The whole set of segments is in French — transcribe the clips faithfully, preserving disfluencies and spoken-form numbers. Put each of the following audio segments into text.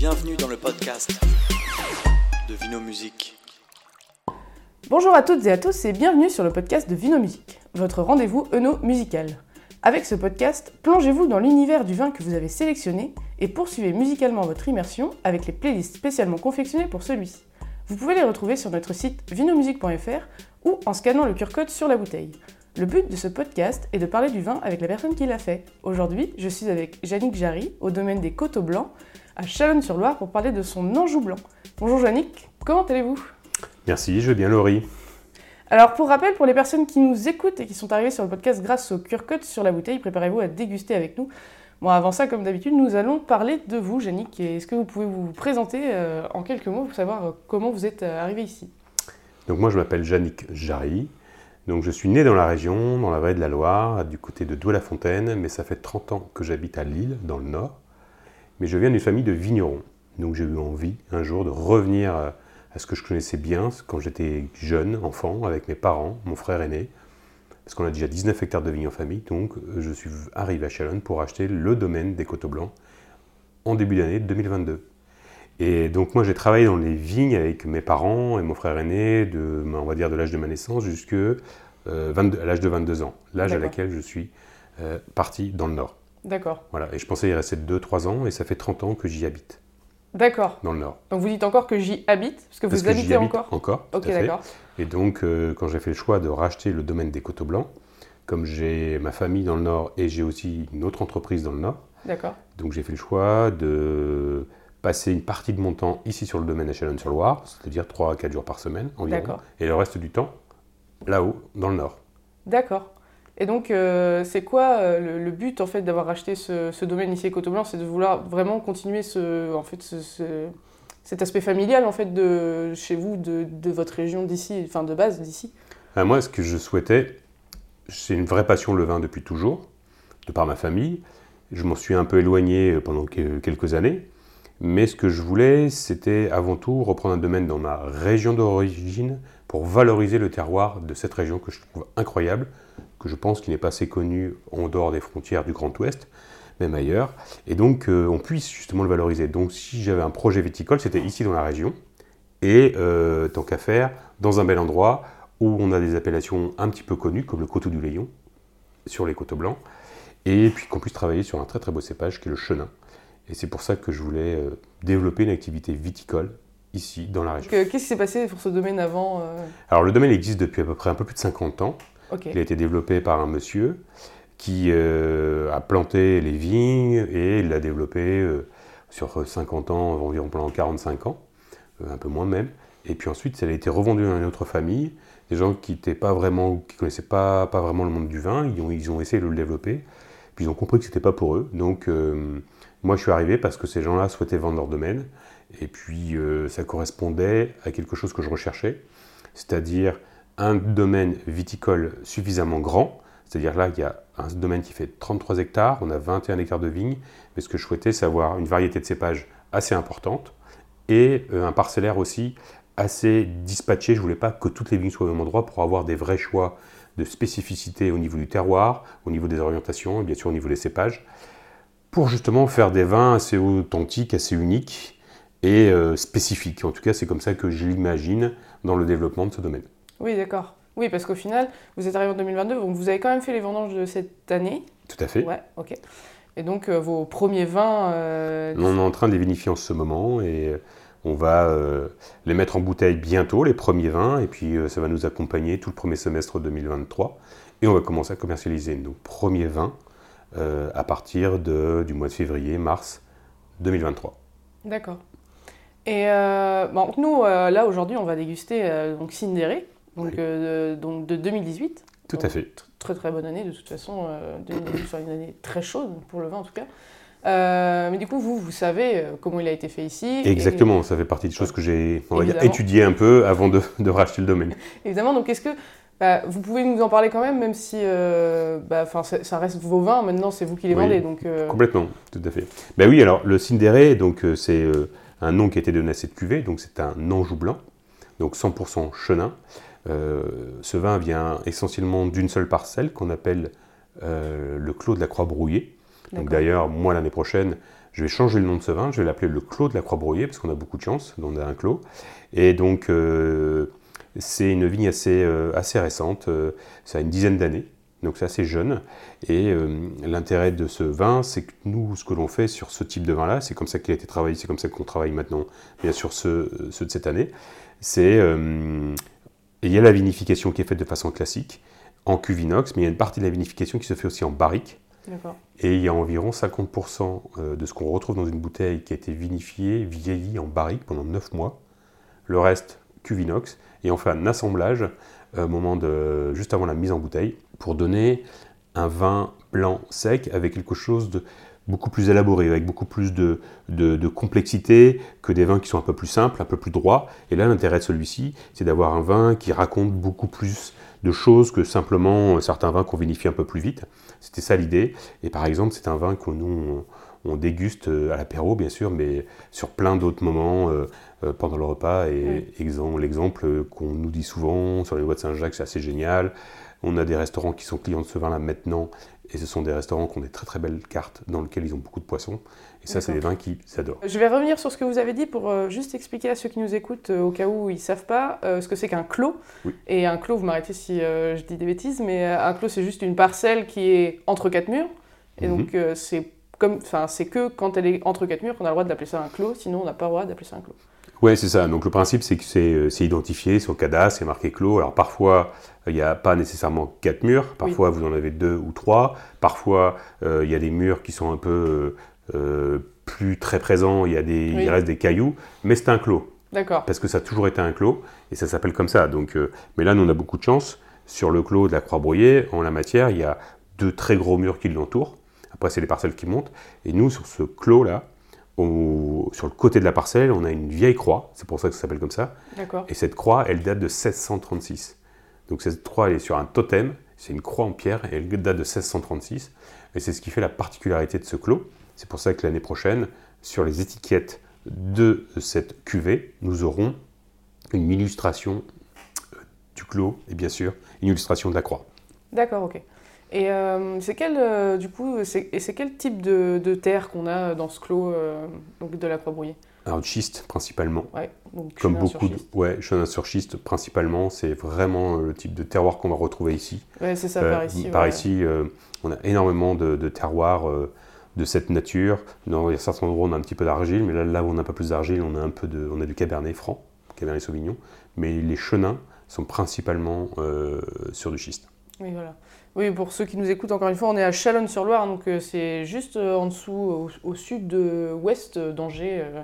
Bienvenue dans le podcast de Vinomusic. Bonjour à toutes et à tous et bienvenue sur le podcast de Vinomusic, votre rendez-vous oeno-musical. Avec ce podcast, plongez-vous dans l'univers du vin que vous avez sélectionné et poursuivez musicalement votre immersion avec les playlists spécialement confectionnées pour celui-ci. Vous pouvez les retrouver sur notre site vinomusic point f r ou en scannant le Q R code sur la bouteille. Le but de ce podcast est de parler du vin avec la personne qui l'a fait. Aujourd'hui, je suis avec Yannick Jarry au domaine des Coteaux Blancs à Chalonnes-sur-Loire pour parler de son Anjou Blanc. Bonjour Yannick, comment allez-vous ? Merci, je vais bien Laurie. Alors pour rappel, pour les personnes qui nous écoutent et qui sont arrivées sur le podcast grâce au Q R code sur la bouteille, préparez-vous à déguster avec nous. Bon, avant ça, comme d'habitude, nous allons parler de vous, Yannick. Est-ce que vous pouvez vous présenter euh, en quelques mots pour savoir comment vous êtes euh, arrivé ici ? Donc moi, je m'appelle Yannick Jarry. Donc je suis né dans la région, dans la vallée de la Loire, du côté de Douai-la-Fontaine, mais ça fait trente ans que j'habite à Lille, dans le Nord. Mais je viens d'une famille de vignerons, donc j'ai eu envie un jour de revenir à ce que je connaissais bien quand j'étais jeune, enfant, avec mes parents, mon frère aîné, parce qu'on a déjà dix-neuf hectares de vignes en famille, donc je suis arrivé à Chalonnes pour acheter le domaine des Coteaux Blancs en début d'année deux mille vingt-deux. Et donc moi j'ai travaillé dans les vignes avec mes parents et mon frère aîné, de, on va dire de l'âge de ma naissance jusqu'à euh, vingt-deux, à l'âge de vingt-deux ans, l'âge D'accord. à laquelle je suis euh, parti dans le Nord. D'accord. Voilà, et je pensais y rester deux trois ans et ça fait trente ans que j'y habite. D'accord. Dans le Nord. Donc vous dites encore que j'y habite, parce que vous parce habitez que j'y habite encore encore, Ok, d'accord. Et donc euh, quand j'ai fait le choix de racheter le domaine des Coteaux Blancs, comme j'ai ma famille dans le Nord et j'ai aussi une autre entreprise dans le Nord, D'accord. donc j'ai fait le choix de... passer une partie de mon temps ici sur le domaine à Chalonnes-sur-Loire, c'est-à-dire trois à quatre jours par semaine environ, D'accord. et le reste du temps là-haut, dans le Nord. D'accord. Et donc, euh, c'est quoi euh, le, le but en fait d'avoir acheté ce, ce domaine ici à Coteaux Blancs ? C'est de vouloir vraiment continuer ce, en fait, ce, ce, cet aspect familial en fait de chez vous, de, de votre région d'ici, enfin de base d'ici. Alors moi, ce que je souhaitais, c'est une vraie passion le vin depuis toujours, de par ma famille. Je m'en suis un peu éloigné pendant quelques années. Mais ce que je voulais, c'était avant tout reprendre un domaine dans ma région d'origine pour valoriser le terroir de cette région que je trouve incroyable, que je pense qu'il n'est pas assez connu en dehors des frontières du Grand Ouest, même ailleurs. Et donc, euh, on puisse justement le valoriser. Donc, si j'avais un projet viticole, c'était ici dans la région. Et euh, tant qu'à faire, dans un bel endroit où on a des appellations un petit peu connues, comme le Coteau du Layon, sur les Coteaux Blancs. Et puis qu'on puisse travailler sur un très très beau cépage qui est le Chenin. Et c'est pour ça que je voulais euh, développer une activité viticole ici, dans la région. Donc, euh, qu'est-ce qui s'est passé pour ce domaine avant euh... Alors, le domaine existe depuis à peu près un peu plus de cinquante ans. Okay. Il a été développé par un monsieur qui euh, a planté les vignes et il l'a développé euh, sur cinquante ans, environ pendant quarante-cinq ans, euh, un peu moins même. Et puis ensuite, ça a été revendu à une autre famille, des gens qui n'étaient pas vraiment, qui connaissaient pas, pas vraiment le monde du vin. Ils ont, ils ont essayé de le développer, puis ils ont compris que c'était pas pour eux. Donc... Euh, Moi, je suis arrivé parce que ces gens-là souhaitaient vendre leur domaine et puis euh, ça correspondait à quelque chose que je recherchais, c'est-à-dire un domaine viticole suffisamment grand. C'est-à-dire là, il y a un domaine qui fait trente-trois hectares, on a vingt et un hectares de vignes, mais ce que je souhaitais, c'est avoir une variété de cépages assez importante et euh, un parcellaire aussi assez dispatché. Je ne voulais pas que toutes les vignes soient au même endroit pour avoir des vrais choix de spécificité au niveau du terroir, au niveau des orientations et bien sûr au niveau des cépages, pour justement faire des vins assez authentiques, assez uniques et euh, spécifiques. En tout cas, c'est comme ça que je l'imagine dans le développement de ce domaine. Oui, d'accord. Oui, parce qu'au final, vous êtes arrivé en deux mille vingt-deux, donc vous avez quand même fait les vendanges de cette année. Tout à fait. Ouais, ok. Et donc, euh, vos premiers vins... Euh... On est en train de les vinifier en ce moment et on va euh, les mettre en bouteille bientôt, les premiers vins, et puis euh, ça va nous accompagner tout le premier semestre deux mille vingt-trois. Et on va commencer à commercialiser nos premiers vins Euh, à partir de, du mois de février, mars deux mille vingt-trois. D'accord. Et euh, bon, nous, euh, là, aujourd'hui, on va déguster euh, donc Cindéré, donc, oui. euh, de, donc de deux mille dix-huit. Tout donc, à fait. Tr- très très bonne année, de toute façon, euh, deux mille dix-huit sera une année très chaude, pour le vin en tout cas. Euh, mais du coup, vous, vous savez comment il a été fait ici. Exactement, et... ça fait partie des choses que j'ai on va dire, étudiées un peu avant de, de racheter le domaine. Évidemment, donc est-ce que... Bah, vous pouvez nous en parler quand même, même si euh, bah, ça reste vos vins, maintenant c'est vous qui les vendez. Oui, donc, euh... complètement, tout à fait. Ben oui, alors le Cindéré, donc, euh, c'est euh, un nom qui a été donné à cette cuvée, donc c'est un Anjou Blanc, donc cent pour cent Chenin. Euh, ce vin vient essentiellement d'une seule parcelle qu'on appelle euh, le Clos de la Croix Brouillée. Donc, d'ailleurs, moi l'année prochaine, Je vais changer le nom de ce vin, je vais l'appeler le Clos de la Croix Brouillée, parce qu'on a beaucoup de chance, on a un clos. Et donc, euh, c'est une vigne assez, euh, assez récente, euh, ça a une dizaine d'années, donc c'est assez jeune. Et euh, l'intérêt de ce vin, c'est que nous, ce que l'on fait sur ce type de vin-là, c'est comme ça qu'il a été travaillé, c'est comme ça qu'on travaille maintenant, bien sûr, ceux, ceux de cette année. C'est, euh, il y a la vinification qui est faite de façon classique, en cuve inox, mais il y a une partie de la vinification qui se fait aussi en barrique. D'accord. Et il y a environ cinquante pour cent de ce qu'on retrouve dans une bouteille qui a été vinifiée, vieillie en barrique pendant neuf mois. Le reste, cuve inox. Et on fait un assemblage euh, moment de, juste avant la mise en bouteille pour donner un vin blanc sec avec quelque chose de beaucoup plus élaboré, avec beaucoup plus de, de, de complexité que des vins qui sont un peu plus simples, un peu plus droits. Et là, l'intérêt de celui-ci, c'est d'avoir un vin qui raconte beaucoup plus de choses que simplement certains vins qu'on vinifie un peu plus vite. C'était ça l'idée. Et par exemple, c'est un vin que nous, on, on déguste à l'apéro, bien sûr, mais sur plein d'autres moments euh, euh, pendant le repas. Et oui. exemple, l'exemple qu'on nous dit souvent sur les Lois de Saint-Jacques, c'est assez génial. On a des restaurants qui sont clients de ce vin-là maintenant. Et ce sont des restaurants qui ont des très très belles cartes dans lesquelles ils ont beaucoup de poissons. Et ça, D'accord. c'est des vins qui s'adorent. Je vais revenir sur ce que vous avez dit pour euh, juste expliquer à ceux qui nous écoutent, euh, au cas où ils ne savent pas, euh, ce que c'est qu'un clos. Oui. Et un clos, vous m'arrêtez si euh, je dis des bêtises, mais euh, un clos, c'est juste une parcelle qui est entre quatre murs. Et mm-hmm. donc, euh, c'est, comme, c'est que quand elle est entre quatre murs qu'on a le droit d'appeler ça un clos, sinon on n'a pas le droit d'appeler ça un clos. Oui, c'est ça. Donc, le principe, c'est que c'est, c'est identifié sur le cadastre, c'est marqué clos. Alors, parfois, il n'y a pas nécessairement quatre murs. Parfois, oui. vous en avez deux ou trois. Parfois, euh, il y a des murs qui sont un peu euh, plus très présents. Il y a des, oui. il reste des cailloux. Mais c'est un clos. D'accord. Parce que ça a toujours été un clos et ça s'appelle comme ça. Donc, euh, mais là, nous, on a beaucoup de chance. Sur le clos de la Croix Brouillée, en la matière, il y a deux très gros murs qui l'entourent. Après, c'est les parcelles qui montent. Et nous, sur ce clos-là, Au, sur le côté de la parcelle, on a une vieille croix, c'est pour ça que ça s'appelle comme ça. D'accord. Et cette croix, elle date de seize cent trente-six. Donc cette croix, elle est sur un totem, c'est une croix en pierre, et elle date de seize cent trente-six. Et c'est ce qui fait la particularité de ce clos. C'est pour ça que l'année prochaine, sur les étiquettes de cette cuvée, nous aurons une illustration du clos, et bien sûr, une illustration de la croix. D'accord, ok. Et euh, c'est quel euh, du coup c'est, et c'est quel type de, de terre qu'on a dans ce clos euh, donc de la Croix Brouillée? Alors, schiste principalement. Ouais, donc comme beaucoup de ouais, chenin sur schiste principalement, c'est vraiment le type de terroir qu'on va retrouver ici. Ouais, c'est ça, euh, par ici. Par ouais. ici, euh, on a énormément de, de terroirs euh, de cette nature. Dans, il y a certains endroits on a un petit peu d'argile, mais là, là où on n'a pas plus d'argile, on a un peu de, on a du cabernet franc, cabernet sauvignon, mais les chenins sont principalement euh, sur du schiste. Oui, voilà. Oui, pour ceux qui nous écoutent, encore une fois, on est à Chalonnes-sur-Loire, donc euh, c'est juste euh, en dessous, au, au sud-ouest euh, d'Angers, euh,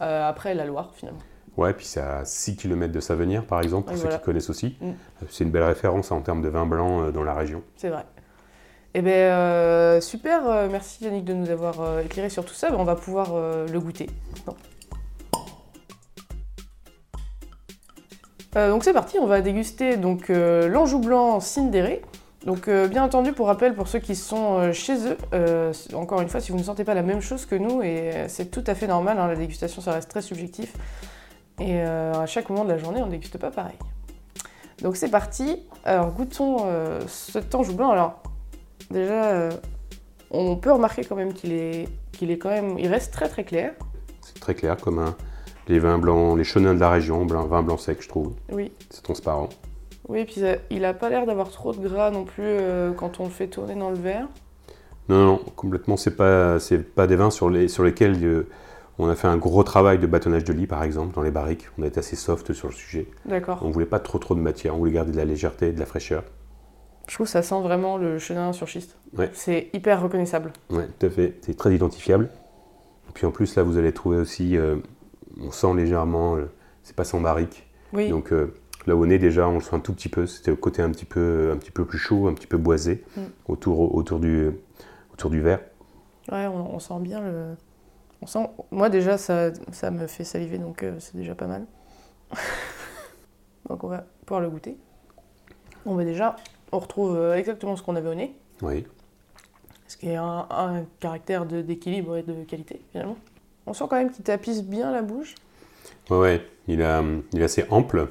euh, après la Loire, finalement. Ouais, puis c'est à six kilomètres de Savennières, par exemple, pour et ceux voilà. qui connaissent aussi. Mm. C'est une belle référence en termes de vin blanc euh, dans la région. C'est vrai. Eh bien, euh, super, euh, merci Yannick de nous avoir euh, éclairé sur tout ça. Ben, on va pouvoir euh, le goûter maintenant. Euh, donc c'est parti, on va déguster donc, euh, l'Anjou Blanc Cindéré. Donc euh, bien entendu, pour rappel, pour ceux qui sont euh, chez eux, euh, encore une fois, si vous ne sentez pas la même chose que nous, et euh, c'est tout à fait normal, hein, la dégustation ça reste très subjectif, et euh, à chaque moment de la journée on ne déguste pas pareil. Donc c'est parti, alors goûtons euh, cet Anjou Blanc. Alors déjà, euh, on peut remarquer quand même qu'il est, qu'il est quand même, il reste très très clair. C'est très clair comme un, les vins blancs, les chenins de la région, blanc, vin blanc sec je trouve. Oui. C'est transparent. Oui, et puis ça, il n'a pas l'air d'avoir trop de gras non plus euh, quand on le fait tourner dans le verre. Non, non, complètement, c'est pas, c'est pas des vins sur, les, sur lesquels euh, on a fait un gros travail de bâtonnage de lit, par exemple, dans les barriques. On a été assez soft sur le sujet. D'accord. On voulait pas trop trop de matière, on voulait garder de la légèreté, de la fraîcheur. Je trouve que ça sent vraiment le chenin sur schiste. Ouais. C'est hyper reconnaissable. Oui, tout à fait, c'est très identifiable. Et puis en plus, là, vous allez trouver aussi, euh, on sent légèrement, euh, c'est pas sans barrique. Oui. Donc, euh, là où on est déjà, on le sent un tout petit peu, c'était au côté un petit peu, un petit peu plus chaud, un petit peu boisé, mm. autour, autour, du, autour du verre. Ouais, on, on sent bien le... On sent... Moi déjà, ça, ça me fait saliver, donc euh, c'est déjà pas mal. Donc on va pouvoir le goûter. Bon bah déjà, on retrouve exactement ce qu'on avait au nez. Oui. Ce qui est un, un caractère de, d'équilibre et de qualité, finalement. On sent quand même qu'il tapisse bien la bouche. Ouais, ouais. Il, a, il est assez ample.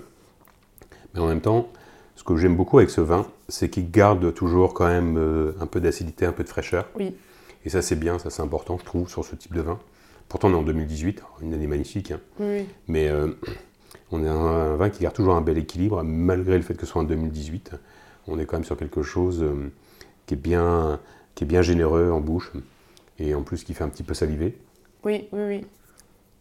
Et en même temps, ce que j'aime beaucoup avec ce vin, c'est qu'il garde toujours quand même euh, un peu d'acidité, un peu de fraîcheur. Oui. Et ça, c'est bien, ça, c'est important, je trouve, sur ce type de vin. Pourtant, on est en deux mille dix-huit, une année magnifique. Hein. Oui. Mais euh, on est un vin qui garde toujours un bel équilibre, malgré le fait que ce soit en deux mille dix-huit. On est quand même sur quelque chose euh, qui est bien, qui est bien généreux en bouche. Et en plus, qui fait un petit peu saliver. Oui, oui, oui.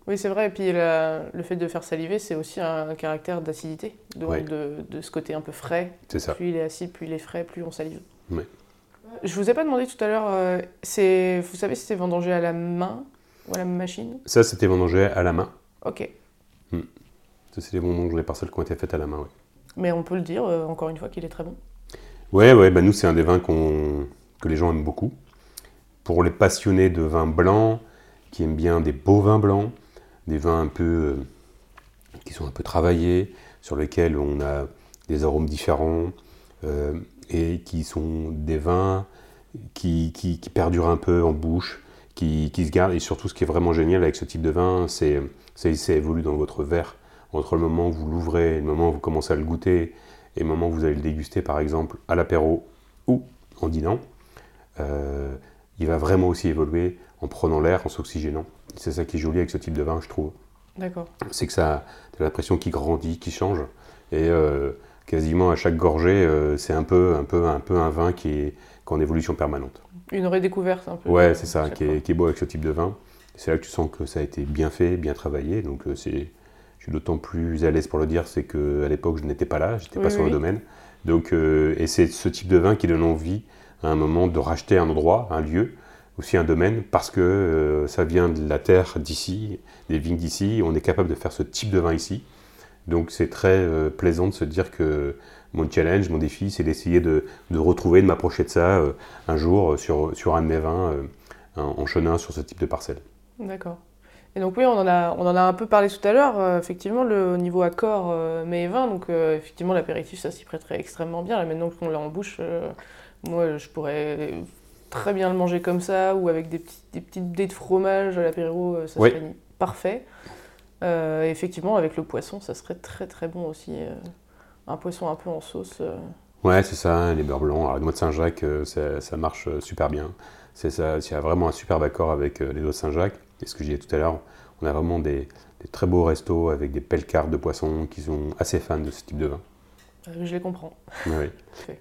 Oui, c'est vrai. Et puis, la, le fait de faire saliver, c'est aussi un, un caractère d'acidité. Donc, ouais. de, de ce côté un peu frais. C'est ça. Plus il est acide, plus il est frais, plus on salive. Oui. Je vous ai pas demandé tout à l'heure, euh, c'est, vous savez si c'était vendangé à la main ou à la machine ? Ça, c'était vendangé à la main. Ok. Mmh. Ça, c'est les bonbons, les parcelles qui ont été faites à la main, oui. Mais on peut le dire, euh, encore une fois, qu'il est très bon. Ouais, ouais, bah nous, c'est un des vins qu'on, que les gens aiment beaucoup. Pour les passionnés de vins blancs, qui aiment bien des beaux vins blancs, des vins un peu, euh, qui sont un peu travaillés, sur lesquels on a des arômes différents, euh, et qui sont des vins qui, qui, qui perdurent un peu en bouche, qui, qui se gardent. Et surtout, ce qui est vraiment génial avec ce type de vin, c'est que ça évolue dans votre verre. Entre le moment où vous l'ouvrez, le moment où vous commencez à le goûter, et le moment où vous allez le déguster, par exemple, à l'apéro ou en dînant, euh, il va vraiment aussi évoluer en prenant l'air, en s'oxygénant. C'est ça qui est joli avec ce type de vin, je trouve. D'accord. C'est que ça, t'as l'impression qu'il grandit, qu'il change. Et... Euh, quasiment à chaque gorgée, euh, c'est un peu, un, peu, un peu un vin qui est, qui est en évolution permanente. Une redécouverte un peu. Ouais, c'est ça, qui est, qui est beau avec ce type de vin. C'est là que tu sens que ça a été bien fait, bien travaillé. Donc c'est, je suis d'autant plus à l'aise pour le dire, c'est qu'à l'époque, je n'étais pas là, je n'étais oui, pas oui, sur oui. le domaine. Donc, euh, et c'est ce type de vin qui donne envie à un moment de racheter un endroit, un lieu, aussi un domaine, parce que euh, ça vient de la terre d'ici, des vignes d'ici, on est capable de faire ce type de vin ici. Donc c'est très euh, plaisant de se dire que mon challenge, mon défi, c'est d'essayer de, de retrouver, de m'approcher de ça euh, un jour euh, sur, sur un de mes vins euh, en, en Chenin, sur ce type de parcelle. D'accord. Et donc oui, on en a, on en a un peu parlé tout à l'heure, euh, effectivement, le niveau accord euh, mets et vins, donc euh, effectivement l'apéritif, ça s'y prêterait extrêmement bien. Là, maintenant qu'on l'a en bouche, euh, moi je pourrais très bien le manger comme ça, ou avec des, petits, des petites dés de fromage à l'apéro, euh, ça oui. serait parfait. Euh, effectivement, avec le poisson, ça serait très très bon aussi. Euh, un poisson un peu en sauce. Euh... Ouais, c'est ça, les beurres blancs. Alors, les noix de Saint-Jacques, euh, ça, ça marche super bien. C'est ça, il y a vraiment un superbe accord avec euh, les noix de Saint-Jacques. Et ce que je disais tout à l'heure, on a vraiment des, des très beaux restos avec des belles cartes de poissons qui sont assez fans de ce type de vin. Euh, je les comprends. Oui. Okay.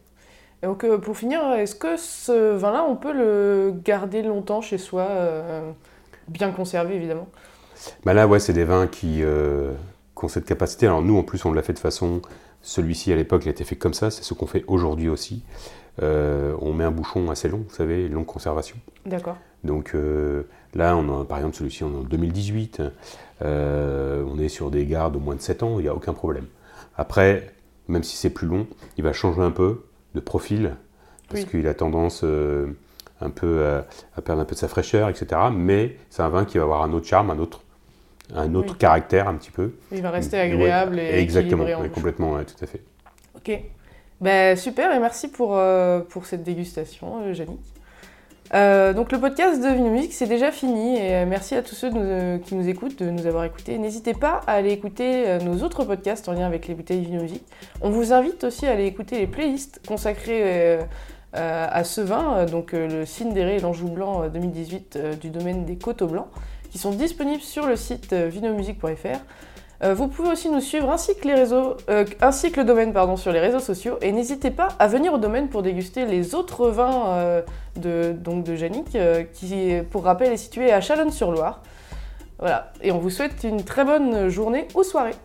Et donc, euh, pour finir, est-ce que ce vin-là, on peut le garder longtemps chez soi, euh, bien conservé évidemment ? Bah là, ouais, c'est des vins qui, euh, qui ont cette capacité. Alors nous, en plus, on l'a fait de façon... Celui-ci, à l'époque, il a été fait comme ça. C'est ce qu'on fait aujourd'hui aussi. Euh, on met un bouchon assez long, vous savez, longue conservation. D'accord. Donc euh, là, on a, par exemple, celui-ci, on est en deux mille dix-huit. Euh, on est sur des gardes au moins de sept ans, il n'y a aucun problème. Après, même si c'est plus long, il va changer un peu de profil parce oui. qu'il a tendance... Euh, un peu à, à perdre un peu de sa fraîcheur, et cetera. Mais c'est un vin qui va avoir un autre charme, un autre, un autre oui. caractère un petit peu. Il va rester agréable ouais. et exactement, équilibré en bouche. Complètement, ouais, tout à fait. Ok, ben, super et merci pour, euh, pour cette dégustation, euh, Yannick. Euh, donc le podcast de Vinomusic, c'est déjà fini et merci à tous ceux de, euh, qui nous écoutent de nous avoir écoutés. N'hésitez pas à aller écouter euh, nos autres podcasts en lien avec les bouteilles Vinomusic. On vous invite aussi à aller écouter les playlists consacrées euh, Euh, à ce vin, euh, donc euh, le Cindéré et l'Anjou Blanc euh, deux mille dix-huit euh, du domaine des Coteaux Blancs, qui sont disponibles sur le site euh, vinomusic point f r. Euh, vous pouvez aussi nous suivre ainsi que, les réseaux, euh, ainsi que le domaine pardon, sur les réseaux sociaux et n'hésitez pas à venir au domaine pour déguster les autres vins euh, de, donc de Yannick, euh, qui, pour rappel, est situé à Chalonnes-sur-Loire. Voilà, et on vous souhaite une très bonne journée ou soirée.